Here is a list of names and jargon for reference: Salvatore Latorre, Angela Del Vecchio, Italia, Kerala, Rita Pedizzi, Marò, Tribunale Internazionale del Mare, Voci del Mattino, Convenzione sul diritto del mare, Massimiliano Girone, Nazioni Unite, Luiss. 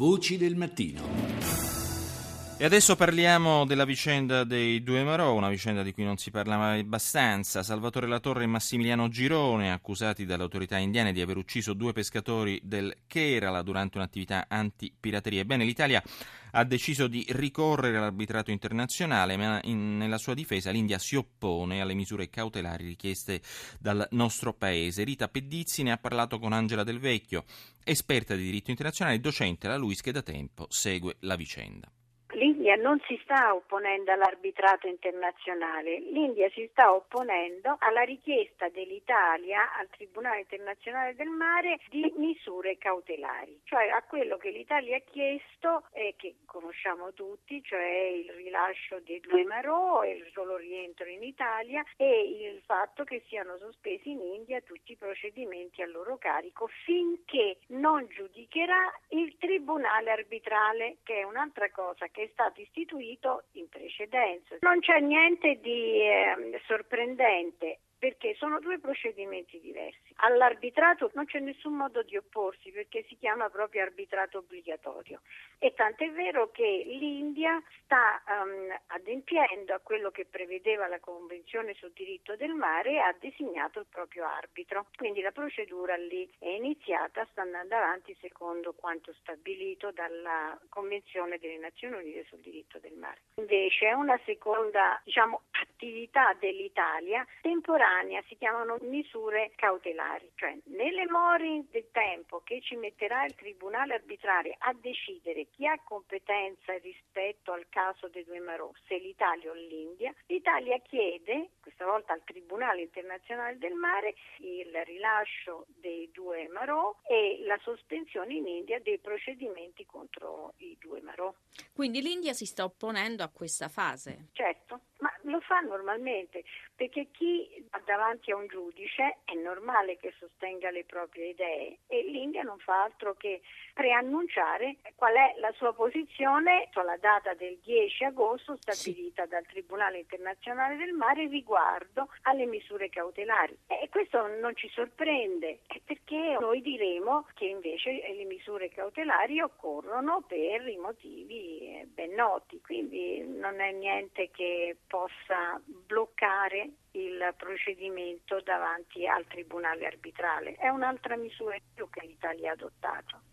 Voci del mattino. E adesso parliamo della vicenda dei due Marò, una vicenda di cui non si parla mai abbastanza. Salvatore Latorre e Massimiliano Girone, accusati dalle autorità indiane di aver ucciso due pescatori del Kerala durante un'attività antipirateria. Ebbene, l'Italia ha deciso di ricorrere all'arbitrato internazionale, ma nella sua difesa l'India si oppone alle misure cautelari richieste dal nostro paese. Rita Pedizzi ne ha parlato con Angela Del Vecchio, esperta di diritto internazionale e docente alla Luiss, che da tempo segue la vicenda. L'India non si sta opponendo all'arbitrato internazionale, l'India si sta opponendo alla richiesta dell'Italia al Tribunale Internazionale del Mare di misure cautelari, cioè a quello che l'Italia ha chiesto e che conosciamo tutti, cioè il rilascio dei due Marò e il solo rientro in Italia e il fatto che siano sospesi in India tutti i procedimenti a loro carico finché non giudicherà il Tribunale arbitrale, che è un'altra cosa che è stato istituito in precedenza. Non c'è niente di sorprendente, perché sono due procedimenti diversi. All'arbitrato non c'è nessun modo di opporsi, perché si chiama proprio arbitrato obbligatorio. E tant'è vero che l'India sta adempiendo a quello che prevedeva la Convenzione sul diritto del mare e ha designato il proprio arbitro. Quindi la procedura lì è iniziata, sta andando avanti secondo quanto stabilito dalla Convenzione delle Nazioni Unite sul diritto del mare. Invece è una seconda, attività dell'Italia temporanea, si chiamano misure cautelari, cioè nelle more del tempo che ci metterà il tribunale arbitrale a decidere chi ha competenza rispetto al caso dei due Marò, se l'Italia o l'India, l'Italia chiede, questa volta al Tribunale Internazionale del Mare, il rilascio dei due Marò e la sospensione in India dei procedimenti contro i due Marò. Quindi l'India si sta opponendo a questa fase? Certo, ma lo fa normalmente, perché chi davanti a un giudice è normale che sostenga le proprie idee e l'India non fa altro che preannunciare qual è la sua posizione sulla data del 10 agosto stabilita dal Tribunale Internazionale del Mare riguardo alle misure cautelari. E questo non ci sorprende, perché noi diremo che invece le misure cautelari occorrono per i motivi ben noti, quindi non è niente che possa bloccare il procedimento davanti al tribunale arbitrale. È un'altra misura che l'Italia ha adottato.